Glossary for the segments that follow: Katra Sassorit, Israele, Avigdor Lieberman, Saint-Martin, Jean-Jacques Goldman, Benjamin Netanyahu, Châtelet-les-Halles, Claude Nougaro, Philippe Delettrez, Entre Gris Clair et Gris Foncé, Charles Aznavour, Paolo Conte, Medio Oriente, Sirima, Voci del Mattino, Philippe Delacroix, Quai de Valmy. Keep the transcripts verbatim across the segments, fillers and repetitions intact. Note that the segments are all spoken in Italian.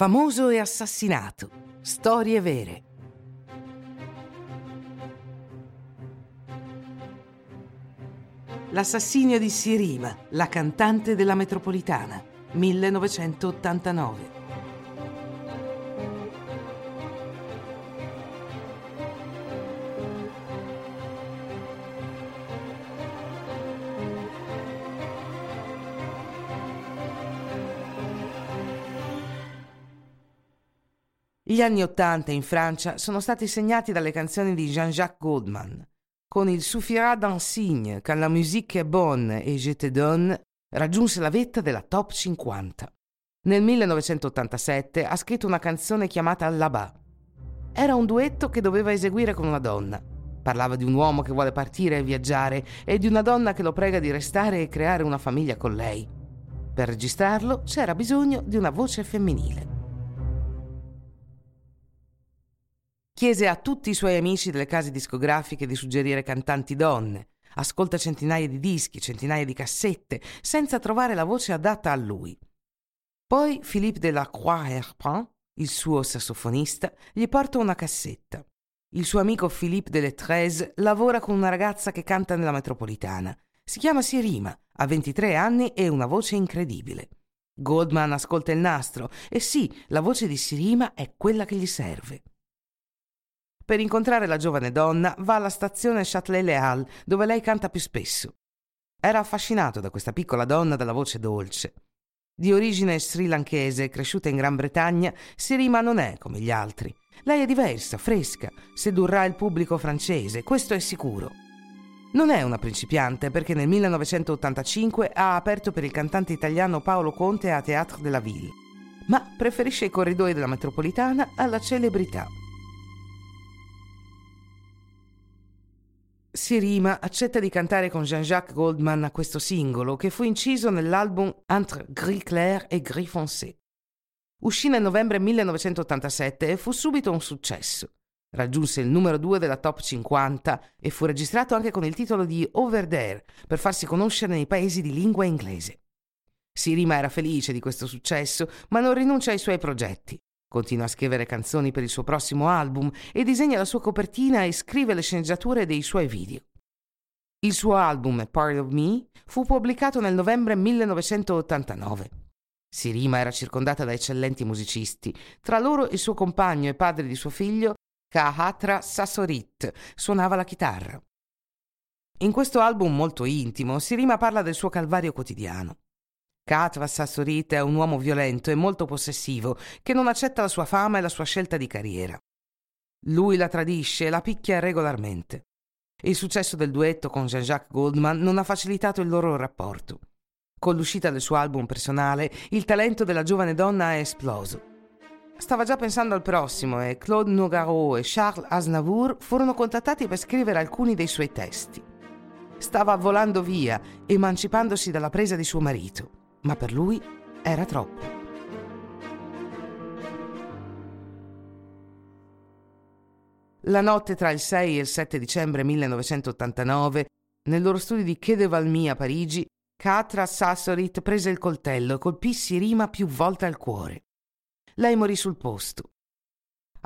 Famoso e assassinato. Storie vere. L'assassinio di Sirima, la cantante della metropolitana, millenovecentottantanove. Gli anni Ottanta in Francia sono stati segnati dalle canzoni di Jean-Jacques Goldman. Con il Suffira d'un signe, Quand la musique est bonne et je te donne, raggiunse la vetta della top cinquanta. Nel millenovecentottantasette ha scritto una canzone chiamata Là-bas. Era un duetto che doveva eseguire con una donna. Parlava di un uomo che vuole partire e viaggiare e di una donna che lo prega di restare e creare una famiglia con lei. Per registrarlo c'era bisogno di una voce femminile. Chiese a tutti i suoi amici delle case discografiche di suggerire cantanti donne. Ascolta centinaia di dischi, centinaia di cassette, senza trovare la voce adatta a lui. Poi Philippe Delacroix, il suo sassofonista, gli porta una cassetta. Il suo amico Philippe Delettrez lavora con una ragazza che canta nella metropolitana. Si chiama Sirima, ha ventitré anni e una voce incredibile. Goldman ascolta il nastro e sì, la voce di Sirima è quella che gli serve. Per incontrare la giovane donna va alla stazione Châtelet-les-Halles, dove lei canta più spesso. Era affascinato da questa piccola donna dalla voce dolce. Di origine srilanchese, cresciuta in Gran Bretagna, Sirima non è come gli altri. Lei è diversa, fresca, sedurrà il pubblico francese, questo è sicuro. Non è una principiante perché nel millenovecentottantacinque ha aperto per il cantante italiano Paolo Conte a Théâtre de la Ville, ma preferisce i corridoi della metropolitana alla celebrità. Sirima accetta di cantare con Jean-Jacques Goldman a questo singolo che fu inciso nell'album Entre Gris Clair et Gris Foncé. Uscì nel novembre millenovecentottantasette e fu subito un successo. Raggiunse il numero due della top cinquanta e fu registrato anche con il titolo di Over There per farsi conoscere nei paesi di lingua inglese. Sirima era felice di questo successo, ma non rinuncia ai suoi progetti. Continua a scrivere canzoni per il suo prossimo album e disegna la sua copertina e scrive le sceneggiature dei suoi video. Il suo album Part of Me fu pubblicato nel novembre millenovecentottantanove. Sirima era circondata da eccellenti musicisti, tra loro il suo compagno e padre di suo figlio, Katra Sassorit, suonava la chitarra. In questo album molto intimo, Sirima parla del suo calvario quotidiano. Katra Sassorit è un uomo violento e molto possessivo che non accetta la sua fama e la sua scelta di carriera. Lui la tradisce e la picchia regolarmente. Il successo del duetto con Jean-Jacques Goldman non ha facilitato il loro rapporto. Con l'uscita del suo album personale, il talento della giovane donna è esploso. Stava già pensando al prossimo e Claude Nougaro e Charles Aznavour furono contattati per scrivere alcuni dei suoi testi. Stava volando via, emancipandosi dalla presa di suo marito. Ma per lui era troppo. La notte tra il sei e il sette dicembre millenovecentottantanove, nel loro studio di Quai de Valmy a Parigi, Katra Sassorit prese il coltello e colpì Sirima più volte al cuore. Lei morì sul posto.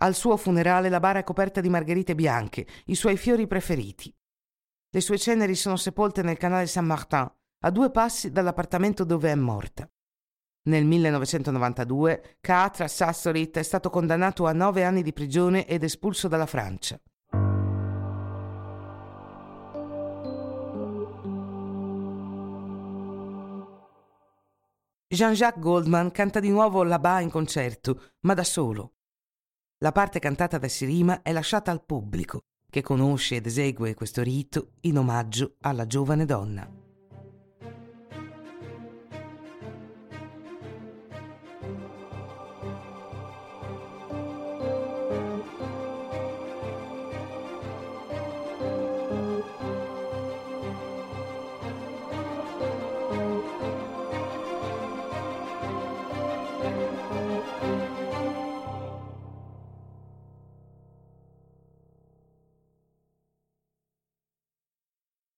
Al suo funerale la bara è coperta di margherite bianche, i suoi fiori preferiti. Le sue ceneri sono sepolte nel canale Saint-Martin, a due passi dall'appartamento dove è morta. Nel millenovecentonovantadue, Katra Sassorit è stato condannato a nove anni di prigione ed espulso dalla Francia. Jean-Jacques Goldman canta di nuovo Là-bas in concerto, ma da solo. La parte cantata da Sirima è lasciata al pubblico, che conosce ed esegue questo rito in omaggio alla giovane donna.